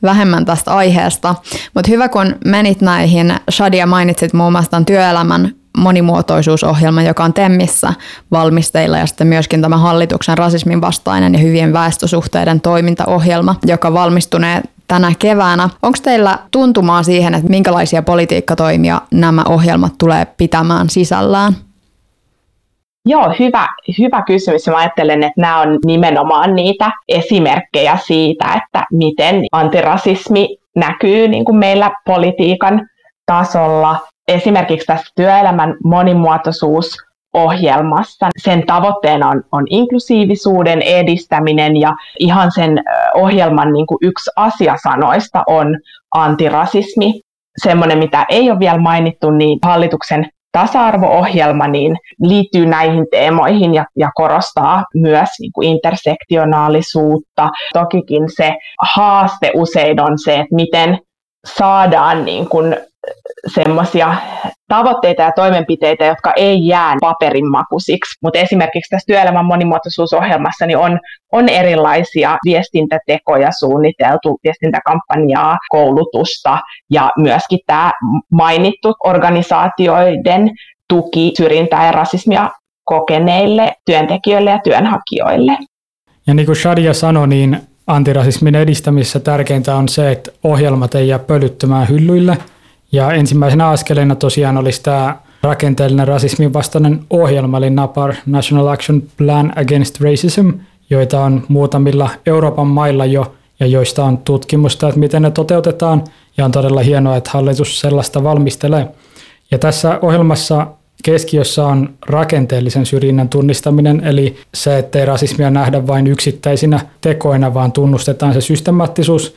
vähemmän tästä aiheesta. Mutta hyvä, kun menit näihin. Shadia, mainitsit muun muassa tämän työelämän monimuotoisuusohjelman, joka on TEMissä valmisteilla, ja sitten myöskin tämä hallituksen rasismin vastainen ja hyvien väestösuhteiden toimintaohjelma, joka valmistunee tänä keväänä. Onko teillä tuntumaa siihen, että minkälaisia politiikkatoimia nämä ohjelmat tulee pitämään sisällään? Joo, hyvä kysymys. Mä ajattelen, että nämä on nimenomaan niitä esimerkkejä siitä, että miten antirasismi näkyy niin kuin meillä politiikan tasolla. Esimerkiksi tässä työelämän monimuotoisuusohjelmassa sen tavoitteena on inklusiivisuuden edistäminen, ja ihan sen ohjelman niin kuin yksi asiasanoista on antirasismi. Semmoinen, mitä ei ole vielä mainittu, niin hallituksen tasa-arvo-ohjelma niin liittyy näihin teemoihin ja korostaa myös niin kuin intersektionaalisuutta. Tokikin se haaste usein on se, että miten saadaan niin kuin semmoisia tavoitteita ja toimenpiteitä, jotka ei jää paperinmakuisiksi. Mutta esimerkiksi tässä työelämän monimuotoisuusohjelmassa niin on erilaisia viestintätekoja suunniteltu, viestintäkampanjaa, koulutusta ja myöskin tämä mainittu organisaatioiden tuki syrjintää ja rasismia kokeneille työntekijöille ja työnhakijoille. Ja niin kuin Shadia sanoi, niin antirasismin edistämisessä tärkeintä on se, että ohjelmat ei jää pölyttämään hyllyille. Ja ensimmäisenä askeleena tosiaan olisi tämä rakenteellinen rasismin vastainen ohjelma, eli NAPAR, National Action Plan Against Racism, joita on muutamilla Euroopan mailla jo, ja joista on tutkimusta, että miten ne toteutetaan, ja on todella hienoa, että hallitus sellaista valmistelee. Ja tässä ohjelmassa keskiössä on rakenteellisen syrjinnän tunnistaminen, eli se, ettei rasismia nähdä vain yksittäisinä tekoina, vaan tunnustetaan se systemaattisuus,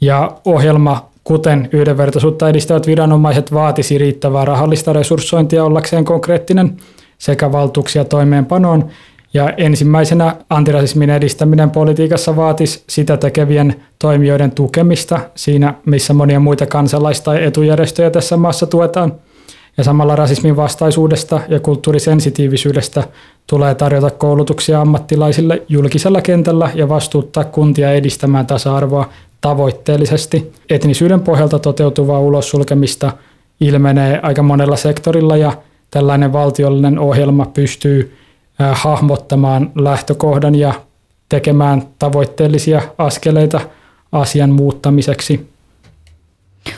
ja ohjelma, kuten yhdenvertaisuutta edistävät viranomaiset, vaatisi riittävää rahallista resurssointia ollakseen konkreettinen sekä valtuuksia toimeenpanoon. Ja ensimmäisenä antirasismin edistäminen politiikassa vaatisi sitä tekevien toimijoiden tukemista siinä, missä monia muita kansalais- tai etujärjestöjä tässä maassa tuetaan. Ja samalla rasismin vastaisuudesta ja kulttuurisensitiivisyydestä tulee tarjota koulutuksia ammattilaisille julkisella kentällä ja vastuuttaa kuntia edistämään tasa-arvoa tavoitteellisesti. Etnisyyden pohjalta toteutuvaa ulossulkemista ilmenee aika monella sektorilla, ja tällainen valtiollinen ohjelma pystyy hahmottamaan lähtökohdan ja tekemään tavoitteellisia askeleita asian muuttamiseksi.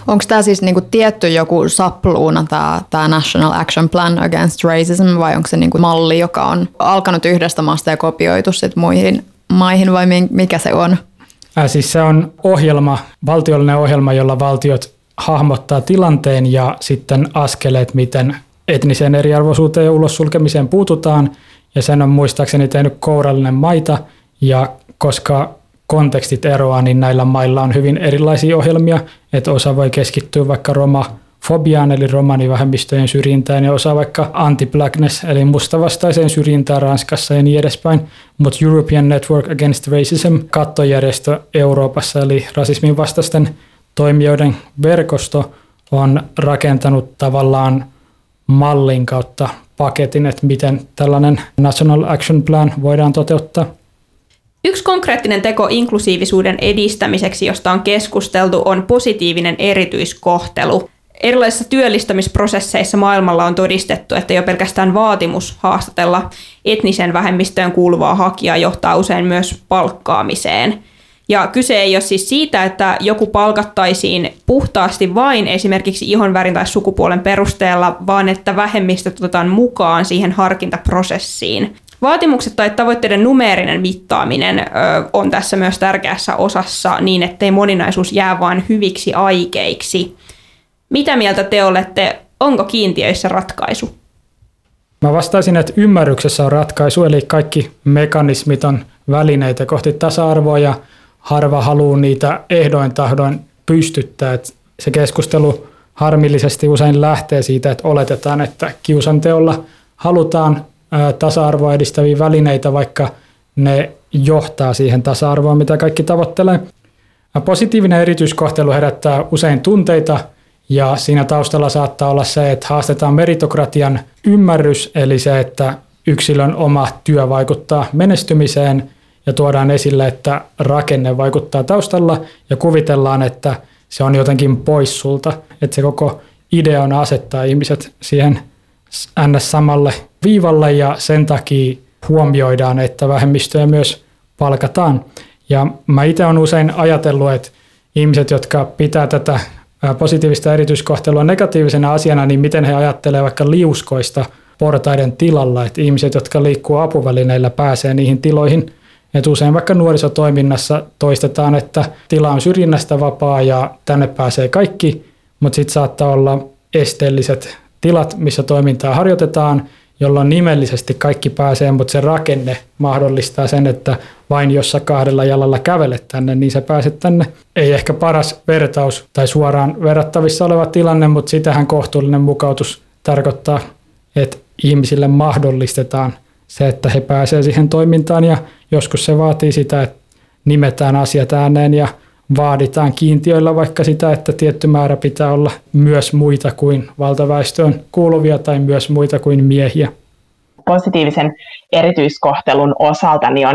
Onko tämä siis niinku tietty joku sapluuna, tämä National Action Plan Against Racism, vai onko se niinku malli, joka on alkanut yhdestä maasta ja kopioitu sit muihin maihin, vai mikä se on? Siis se on ohjelma, valtiollinen ohjelma, jolla valtiot hahmottaa tilanteen ja sitten askeleet, miten etniseen eriarvoisuuteen ja ulossulkemiseen puututaan. Ja sen on muistaakseni tehnyt kourallinen maita, ja koska kontekstit eroaa, niin näillä mailla on hyvin erilaisia ohjelmia, että osa voi keskittyä vaikka romafobiaan, eli romanivähemmistöjen syrjintään, ja osa vaikka anti-blackness, eli mustavastaiseen syrjintään Ranskassa ja niin edespäin, mutta European Network Against Racism, kattojärjestö Euroopassa, eli rasismin vastaisten toimijoiden verkosto, on rakentanut tavallaan mallin kautta paketin, että miten tällainen National Action Plan voidaan toteuttaa. Yksi konkreettinen teko inklusiivisuuden edistämiseksi, josta on keskusteltu, on positiivinen erityiskohtelu. Erilaisissa työllistämisprosesseissa maailmalla on todistettu, että jo pelkästään vaatimus haastatella etnisen vähemmistöön kuuluvaa hakijaa johtaa usein myös palkkaamiseen. Ja kyse ei ole siis siitä, että joku palkattaisiin puhtaasti vain esimerkiksi ihonvärin tai sukupuolen perusteella, vaan että vähemmistöt otetaan mukaan siihen harkintaprosessiin. Vaatimukset tai tavoitteiden numeerinen mittaaminen on tässä myös tärkeässä osassa niin, ettei moninaisuus jää vain hyviksi aikeiksi. Mitä mieltä te olette? Onko kiintiöissä ratkaisu? Mä vastaisin, että ymmärryksessä on ratkaisu, eli kaikki mekanismit on välineitä kohti tasa-arvoa ja harva haluaa niitä ehdoin tahdoin pystyttää. Et se keskustelu harmillisesti usein lähtee siitä, että oletetaan, että kiusanteolla halutaan tasa-arvoa edistäviä välineitä, vaikka ne johtaa siihen tasa-arvoon, mitä kaikki tavoittelee. Positiivinen erityiskohtelu herättää usein tunteita, ja siinä taustalla saattaa olla se, että haastetaan meritokratian ymmärrys, eli se, että yksilön oma työ vaikuttaa menestymiseen, ja tuodaan esille, että rakenne vaikuttaa taustalla, ja kuvitellaan, että se on jotenkin pois sulta, että se koko idea on asettaa ihmiset siihen ns. Samalle viivalle, ja sen takia huomioidaan, että vähemmistöjä myös palkataan. Ja mä itse olen usein ajatellut, että ihmiset, jotka pitää tätä positiivista erityiskohtelua negatiivisena asiana, niin miten he ajattelee vaikka liuskoista portaiden tilalla, että ihmiset, jotka liikkuu apuvälineillä, pääsee niihin tiloihin. Et usein vaikka nuorisotoiminnassa toistetaan, että tila on syrjinnästä vapaa ja tänne pääsee kaikki, mutta sitten saattaa olla esteelliset tilat, missä toimintaa harjoitetaan, jolloin nimellisesti kaikki pääsee, mutta se rakenne mahdollistaa sen, että vain jos sä kahdella jalalla kävelet tänne, niin sä pääset tänne. Ei ehkä paras vertaus tai suoraan verrattavissa oleva tilanne, mutta sitähän kohtuullinen mukautus tarkoittaa, että ihmisille mahdollistetaan se, että he pääsevät siihen toimintaan, ja joskus se vaatii sitä, että nimetään asiat ääneen ja vaaditaan kiintiöillä vaikka sitä, että tietty määrä pitää olla myös muita kuin valtaväestöön kuuluvia tai myös muita kuin miehiä. Positiivisen erityiskohtelun osalta niin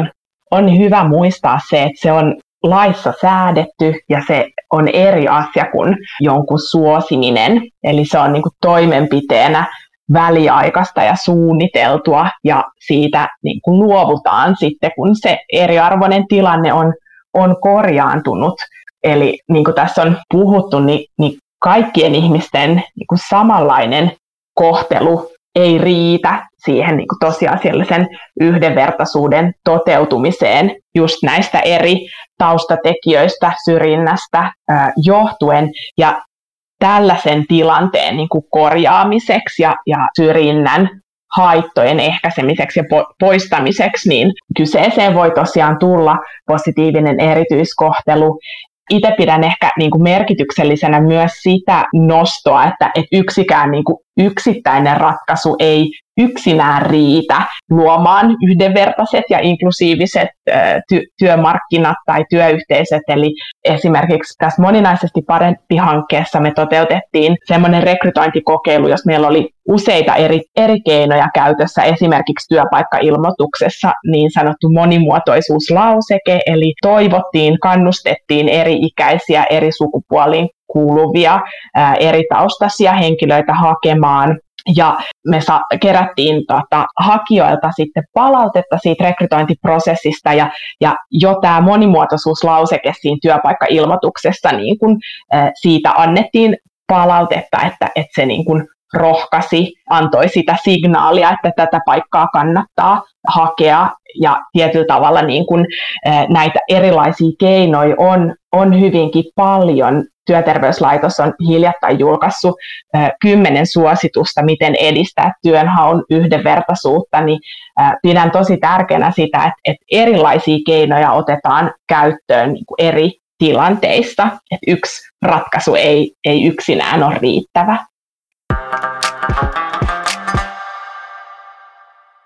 on hyvä muistaa se, että se on laissa säädetty ja se on eri asia kuin jonkun suosiminen. Eli se on niin kuin toimenpiteenä väliaikaista ja suunniteltua, ja siitä niin kuin luovutaan sitten, kun se eriarvoinen tilanne on korjaantunut. Eli niin kuin tässä on puhuttu, niin kaikkien ihmisten niin kuin samanlainen kohtelu ei riitä siihen niin kuin tosiasiallisen yhdenvertaisuuden toteutumiseen just näistä eri taustatekijöistä, syrjinnästä johtuen. Ja tällaisen tilanteen niin kuin korjaamiseksi ja syrjinnän haittojen ehkäisemiseksi ja poistamiseksi, niin kyseeseen voi tosiaan tulla positiivinen erityiskohtelu. Itse pidän ehkä niin kuin merkityksellisenä myös sitä nostoa, että yksikään niin kuin yksittäinen ratkaisu ei yksinään riitä luomaan yhdenvertaiset ja inklusiiviset työmarkkinat tai työyhteisöt. Eli esimerkiksi tässä moninaisesti parempi -hankkeessa me toteutettiin semmoinen rekrytointikokeilu, jos meillä oli useita eri keinoja käytössä, esimerkiksi työpaikkailmoituksessa niin sanottu monimuotoisuuslauseke, eli toivottiin, kannustettiin eri ikäisiä, eri sukupuoliin kuuluvia, eri taustaisia henkilöitä hakemaan. Ja me kerättiin hakijoilta sitten palautetta siitä rekrytointiprosessista, ja jo tämä monimuotoisuuslauseke siinä työpaikkailmoituksessa, niin kun, siitä annettiin palautetta, että se niin kun rohkasi, antoi sitä signaalia, että tätä paikkaa kannattaa hakea, ja tietyllä tavalla niin kun, näitä erilaisia keinoja on hyvinkin paljon. Työterveyslaitos on hiljattain julkaissut 10 suositusta, miten edistää työnhaun yhdenvertaisuutta, niin pidän tosi tärkeänä sitä, että erilaisia keinoja otetaan käyttöön niin kuin eri tilanteissa. Että yksi ratkaisu ei yksinään ole riittävä.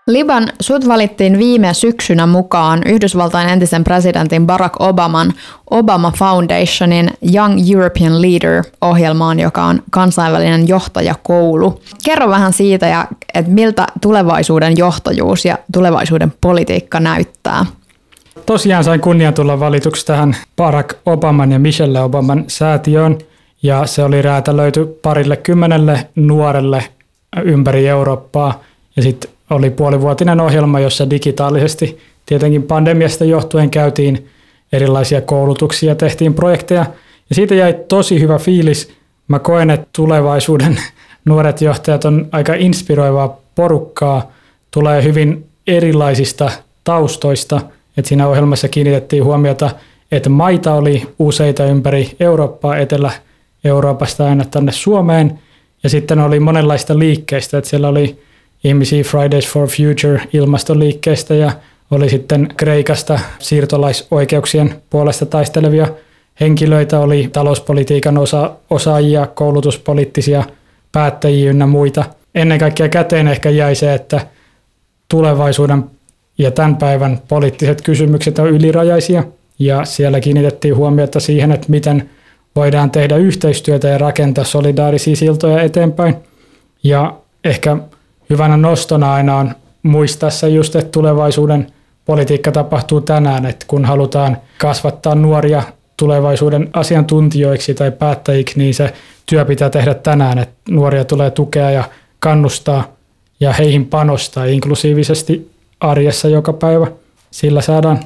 Liban, sut valittiin viime syksynä mukaan Yhdysvaltain entisen presidentin Barack Obaman Obama Foundationin Young European Leader-ohjelmaan, joka on kansainvälinen johtajakoulu. Kerro vähän siitä, että miltä tulevaisuuden johtajuus ja tulevaisuuden politiikka näyttää. Tosiaan sain kunnia tulla valituksi tähän Barack Obaman ja Michelle Obaman säätiöön, ja se oli räätälöity 20 nuorelle ympäri Eurooppaa, ja sitten oli puolivuotinen ohjelma, jossa digitaalisesti tietenkin pandemiasta johtuen käytiin erilaisia koulutuksia, tehtiin projekteja ja siitä jäi tosi hyvä fiilis. Mä koen, että tulevaisuuden nuoret johtajat on aika inspiroivaa porukkaa, tulee hyvin erilaisista taustoista. Et siinä ohjelmassa kiinnitettiin huomiota, että maita oli useita ympäri Eurooppaa, Etelä-Euroopasta aina tänne Suomeen. Ja sitten oli monenlaista liikkeistä, että siellä oli ihmisiä Fridays for Future -ilmastoliikkeistä ja oli sitten Kreikasta siirtolaisoikeuksien puolesta taistelevia henkilöitä, oli talouspolitiikan osaajia, koulutuspoliittisia päättäjiä ynnä muita. Ennen kaikkea käteen ehkä jäi se, että tulevaisuuden ja tämän päivän poliittiset kysymykset on ylirajaisia ja siellä kiinnitettiin huomiota siihen, että miten voidaan tehdä yhteistyötä ja rakentaa solidaarisia siltoja eteenpäin. Ja ehkä hyvänä nostona aina on muistaa se just, että tulevaisuuden politiikka tapahtuu tänään, että kun halutaan kasvattaa nuoria tulevaisuuden asiantuntijoiksi tai päättäjiksi, niin se työ pitää tehdä tänään, että nuoria tulee tukea ja kannustaa ja heihin panostaa inklusiivisesti arjessa joka päivä. Sillä saadaan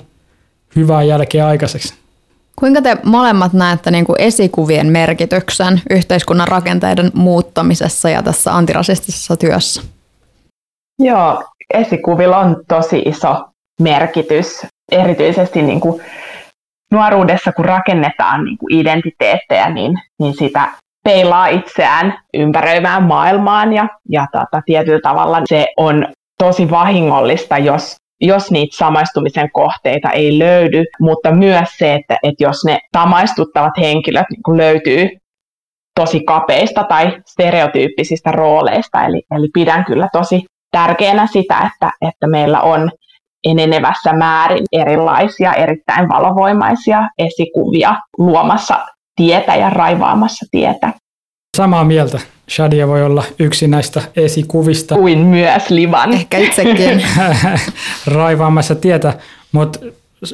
hyvää jälkeä aikaiseksi. Kuinka te molemmat näette niin kuin esikuvien merkityksen yhteiskunnan rakenteiden muuttamisessa ja tässä antirasistisessa työssä? Joo, esikuvilla on tosi iso merkitys, erityisesti niin kuin nuoruudessa, kun rakennetaan niin kuin identiteettejä, niin sitä peilaa itseään ympäröivään maailmaan ja tietyllä tavalla se on tosi vahingollista, jos niitä samaistumisen kohteita ei löydy, mutta myös se, että jos ne samaistuttavat henkilöt niin löytyy tosi kapeista tai stereotyyppisistä rooleista. Eli pidän kyllä tosi tärkeänä sitä, että meillä on enenevässä määrin erilaisia, erittäin valovoimaisia esikuvia luomassa tietä ja raivaamassa tietä. Samaa mieltä. Shadia voi olla yksi näistä esikuvista. Kuin myös Liban. Ehkä itsekin. Raivaamassa tietä, mutta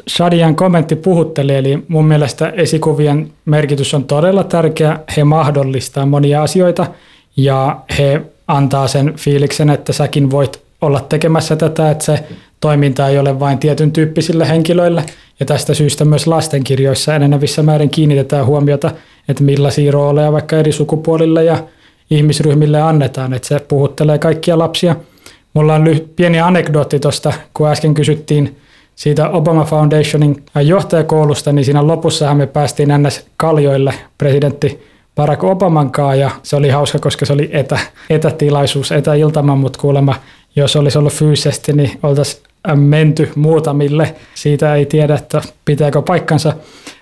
Shadian kommentti puhutteli, eli mun mielestä esikuvien merkitys on todella tärkeä. He mahdollistaa monia asioita ja he antaa sen fiiliksen, että säkin voit olla tekemässä tätä, että se toiminta ei ole vain tietyn tyyppisille henkilöille. Ja tästä syystä myös lastenkirjoissa enenevissä määrin kiinnitetään huomiota, että millaisia rooleja vaikka eri sukupuolille ja ihmisryhmille annetaan, että se puhuttelee kaikkia lapsia. Mulla on pieni anekdootti tuosta, kun äsken kysyttiin siitä Obama Foundationin johtajakoulusta, niin siinä lopussahan me päästiin ns. Kaljoille presidentti Barack Obaman kaa, ja se oli hauska, koska se oli etätilaisuus, etäiltaman, mutta kuulemma, jos olisi ollut fyysisesti, niin oltaisiin menty muutamille. Siitä ei tiedä, että pitääkö paikkansa.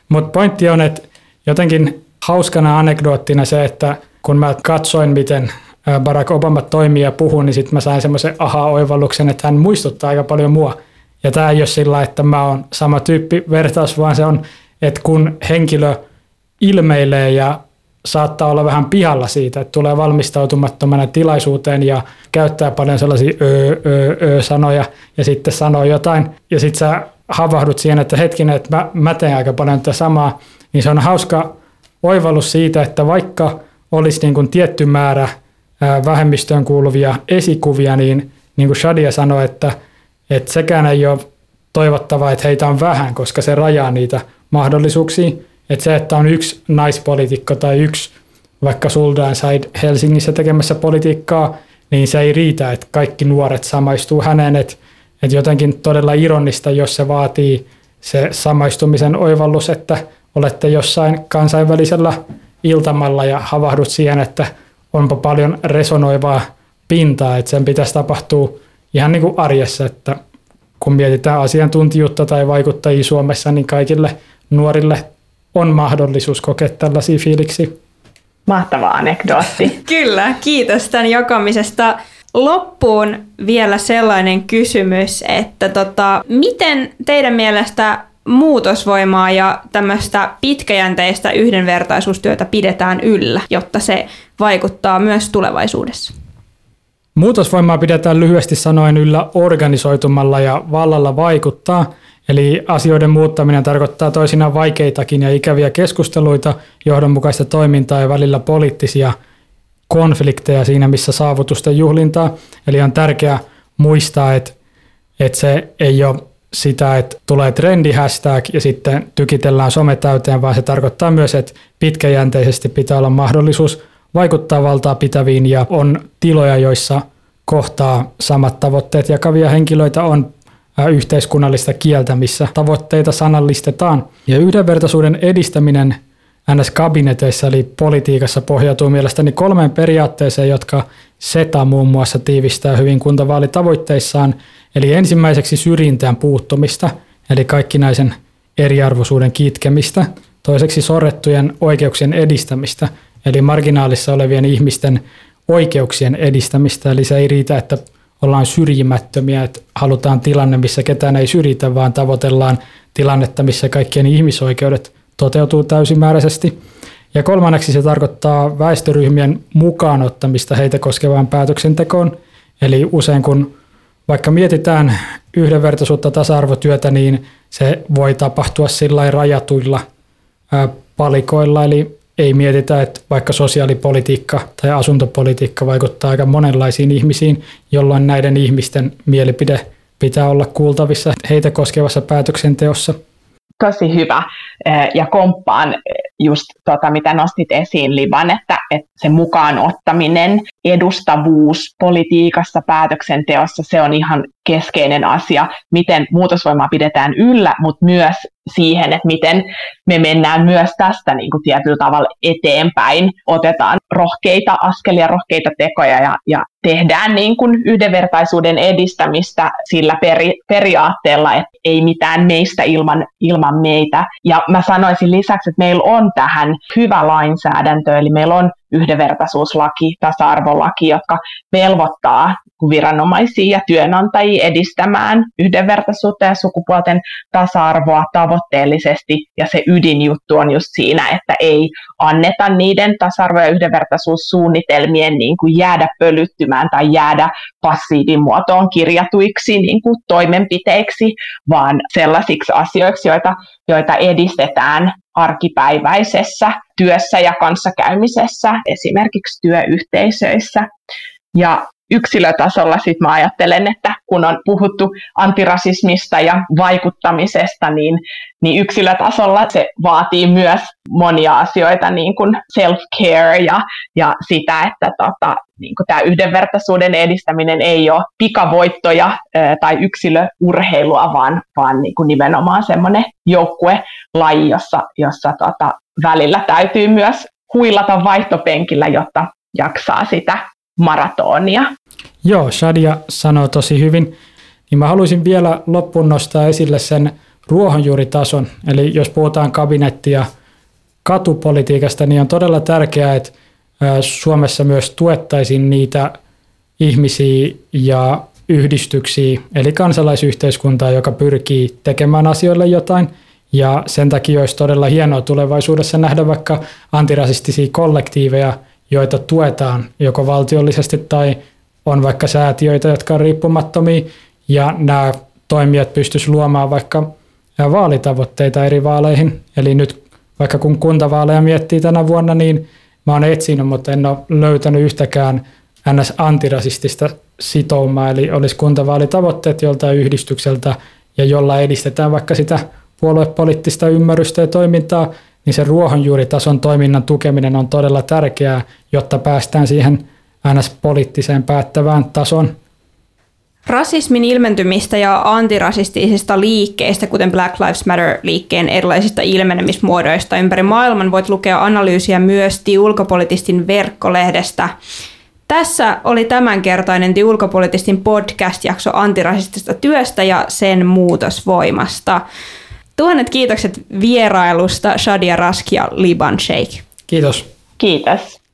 Mutta pointti on, että jotenkin hauskana anekdoottina se, että kun mä katsoin, miten Barack Obama toimii ja puhuu, niin sitten mä sain semmoisen aha-oivalluksen, että hän muistuttaa aika paljon mua. Ja tämä ei ole sillä, että mä oon sama tyyppi vertaus, vaan se on, että kun henkilö ilmeilee ja saattaa olla vähän pihalla siitä, että tulee valmistautumattomana tilaisuuteen ja käyttää paljon sellaisia sanoja ja sitten sanoo jotain. Ja sitten sä havahdut siihen, että hetkinen, että mä teen aika paljon tätä samaa. Niin se on hauska oivallus siitä, että vaikka olisi niin kuin tietty määrä vähemmistöön kuuluvia esikuvia, niin kuin Shadia sanoi, että sekään ei ole toivottavaa, että heitä on vähän, koska se rajaa niitä mahdollisuuksia. Että se, että on yksi naispoliitikko tai yksi vaikka Suldainsaid Helsingissä tekemässä politiikkaa, niin se ei riitä, että kaikki nuoret samaistuu häneen. Että jotenkin todella ironista, jos se vaatii se samaistumisen oivallus, että olette jossain kansainvälisellä iltamalla ja havahdut siihen, että onpa paljon resonoivaa pintaa, että sen pitäisi tapahtua ihan niin kuin arjessa, että kun mietitään asiantuntijuutta tai vaikuttajia Suomessa, niin kaikille nuorille on mahdollisuus kokea tällaisia fiiliksiä. Mahtava anekdootti. Kyllä, kiitos tämän jakamisesta. Loppuun vielä sellainen kysymys, että miten teidän mielestä muutosvoimaa ja tämmöistä pitkäjänteistä yhdenvertaisuustyötä pidetään yllä, jotta se vaikuttaa myös tulevaisuudessa? Muutosvoimaa pidetään lyhyesti sanoen yllä organisoitumalla ja vallalla vaikuttaa. Eli asioiden muuttaminen tarkoittaa toisinaan vaikeitakin ja ikäviä keskusteluita, johdonmukaista toimintaa ja välillä poliittisia konflikteja siinä, missä saavutusten juhlintaa. Eli on tärkeää muistaa, että se ei ole sitä, että tulee trendi-hashtag ja sitten tykitellään some täyteen, vaan se tarkoittaa myös, että pitkäjänteisesti pitää olla mahdollisuus vaikuttaa valtaa pitäviin ja on tiloja, joissa kohtaa samat tavoitteet jakavia henkilöitä, on yhteiskunnallista kieltä, missä tavoitteita sanallistetaan. Ja yhdenvertaisuuden edistäminen NS-kabineteissa eli politiikassa pohjautuu mielestäni 3 periaatteeseen, jotka SETA muun muassa tiivistää hyvin kuntavaalitavoitteissaan. Eli ensimmäiseksi syrjintään puuttumista, eli kaikkinaisen eriarvoisuuden kitkemistä. Toiseksi sorrettujen oikeuksien edistämistä, eli marginaalissa olevien ihmisten oikeuksien edistämistä. Eli se ei riitä, että ollaan syrjimättömiä, että halutaan tilanne, missä ketään ei syrjitä, vaan tavoitellaan tilannetta, missä kaikkien ihmisoikeudet toteutuu täysimääräisesti. Ja kolmanneksi se tarkoittaa väestöryhmien mukaan ottamista heitä koskevaan päätöksentekoon. Eli usein kun vaikka mietitään yhdenvertaisuutta tasa-arvotyötä, niin se voi tapahtua sillain rajatuilla palikoilla. Eli ei mietitä, että vaikka sosiaalipolitiikka tai asuntopolitiikka vaikuttaa aika monenlaisiin ihmisiin, jolloin näiden ihmisten mielipide pitää olla kuultavissa heitä koskevassa päätöksenteossa. Tosi hyvä, ja komppaan just mitä nostit esiin, Liban, että se mukaan ottaminen, edustavuus politiikassa, päätöksenteossa, se on ihan keskeinen asia, miten muutosvoimaa pidetään yllä, mutta myös siihen, että miten me mennään myös tästä niin kuin tietyllä tavalla eteenpäin, otetaan rohkeita askelia, rohkeita tekoja ja tehdään niin kuin yhdenvertaisuuden edistämistä sillä periaatteella, että ei mitään meistä ilman meitä. Ja mä sanoisin lisäksi, että meillä on tähän hyvä lainsäädäntö, eli meillä on yhdenvertaisuuslaki, tasa-arvolaki, jotka velvoittaa viranomaisia ja työnantajia edistämään yhdenvertaisuutta ja sukupuolten tasa-arvoa tavoitteellisesti. Ja se ydinjuttu on just siinä, että ei anneta niiden tasa-arvo- ja yhdenvertaisuussuunnitelmien niin kuin jäädä pölyttymään tai jäädä passiivimuotoon kirjatuiksi niin kuin toimenpiteiksi, vaan sellaisiksi asioiksi, joita edistetään arkipäiväisessä työssä ja kanssakäymisessä, esimerkiksi työyhteisöissä. Ja yksilötasolla sit mä ajattelen, että kun on puhuttu antirasismista ja vaikuttamisesta, niin yksilötasolla se vaatii myös monia asioita, niin kuin self-care ja sitä, että niin kuin tämä yhdenvertaisuuden edistäminen ei ole pikavoittoja tai yksilöurheilua, vaan niin kuin nimenomaan semmoinen joukkuelaji, jossa välillä täytyy myös huilata vaihtopenkillä, jotta jaksaa sitä maratonia. Joo, Shadia sanoo tosi hyvin. Niin mä haluaisin vielä loppuun nostaa esille sen ruohonjuuritason. Eli jos puhutaan kabinetti- ja katupolitiikasta, niin on todella tärkeää, että Suomessa myös tuettaisiin niitä ihmisiä ja yhdistyksiä, eli kansalaisyhteiskuntaa, joka pyrkii tekemään asioille jotain. Ja sen takia olisi todella hienoa tulevaisuudessa nähdä vaikka antirasistisia kollektiiveja, joita tuetaan joko valtiollisesti tai on vaikka säätiöitä, jotka on riippumattomia, ja nämä toimijat pystyisivät luomaan vaikka vaalitavoitteita eri vaaleihin. Eli nyt vaikka kun kuntavaaleja miettii tänä vuonna, niin mä oon etsinyt, mutta en ole löytänyt yhtäkään NS-antirasistista sitoumaa, eli olisi kuntavaalitavoitteet joltain yhdistykseltä, ja jolla edistetään vaikka sitä puoluepoliittista ymmärrystä ja toimintaa, niin se ruohonjuuritason toiminnan tukeminen on todella tärkeää, jotta päästään siihen NS-poliittiseen päättävään tason. Rasismin ilmentymistä ja antirasistisista liikkeistä, kuten Black Lives Matter-liikkeen erilaisista ilmenemismuodoista ympäri maailman, voit lukea analyysiä myös The Ulkopolitistin verkkolehdestä. Tässä oli tämänkertainen The Ulkopolitistin podcast-jakso antirasistista työstä ja sen muutosvoimasta. Tuhannet kiitokset vierailusta, Shadia Rask ja Liban Sheikh. Kiitos. Kiitos.